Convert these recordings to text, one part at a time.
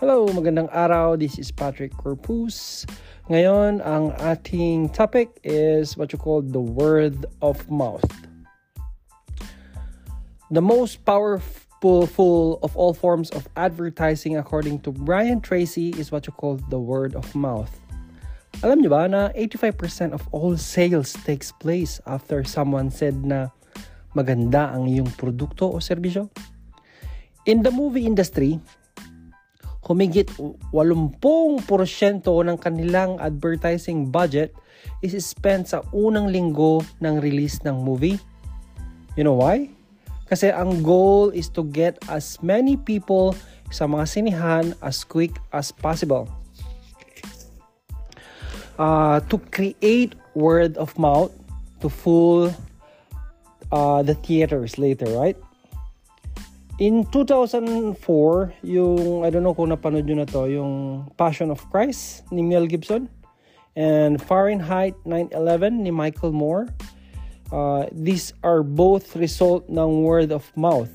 Hello, magandang araw. This is Patrick Corpus. Ngayon, ang ating topic is what you call the word of mouth. The most powerful of all forms of advertising according to Brian Tracy is what you call the word of mouth. Alam niyo ba na 85% of all sales takes place after someone said na maganda ang iyong produkto o serbisyo? In the movie industry, humigit 80% ng kanilang advertising budget is spent sa unang linggo ng release ng movie. You know why? Kasi ang goal is to get as many people sa mga sinihan as quick as possible. To create word of mouth to fool the theaters later, right? In 2004, yung, I don't know kung napanood nyo na to, yung Passion of Christ ni Mel Gibson and Fahrenheit 9/11 ni Michael Moore. These are both result ng word of mouth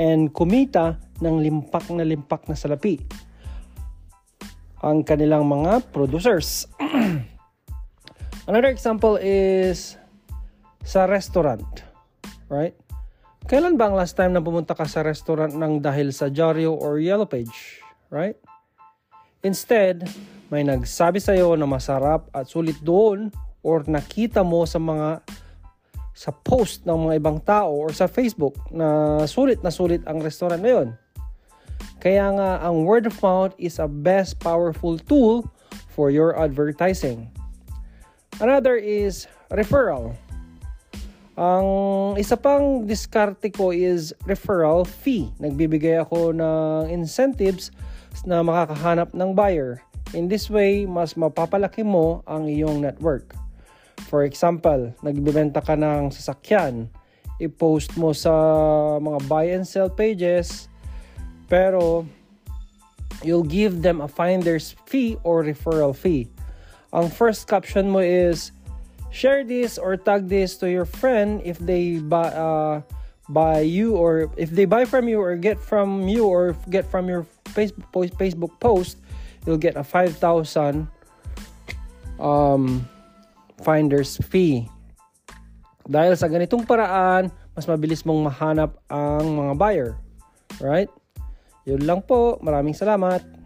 and kumita ng limpak na salapi ang kanilang mga producers. Another example is sa restaurant, right? Kailan ba ang last time na pumunta ka sa restaurant ng dahil sa Diaryo or Yellow Page, right? Instead, may nagsabi sa'yo na masarap at sulit doon or nakita mo sa post ng mga ibang tao or sa Facebook na sulit ang restaurant na yun. Kaya nga, ang word of mouth is a best powerful tool for your advertising. Another is referral. Ang isa pang diskarte ko is referral fee. Nagbibigay ako ng incentives na makakahanap ng buyer. In this way, mas mapapalaki mo ang iyong network. For example, nagbibenta ka ng sasakyan. I-post mo sa mga buy and sell pages, pero you'll give them a finder's fee or referral fee. Ang first caption mo is, share this or tag this to your friend if they buy from you or get from your Facebook post, you'll get a 5,000 finder's fee. Dahil sa ganitong paraan, mas mabilis mong mahanap ang mga buyer. Right? Yun lang po. Maraming salamat.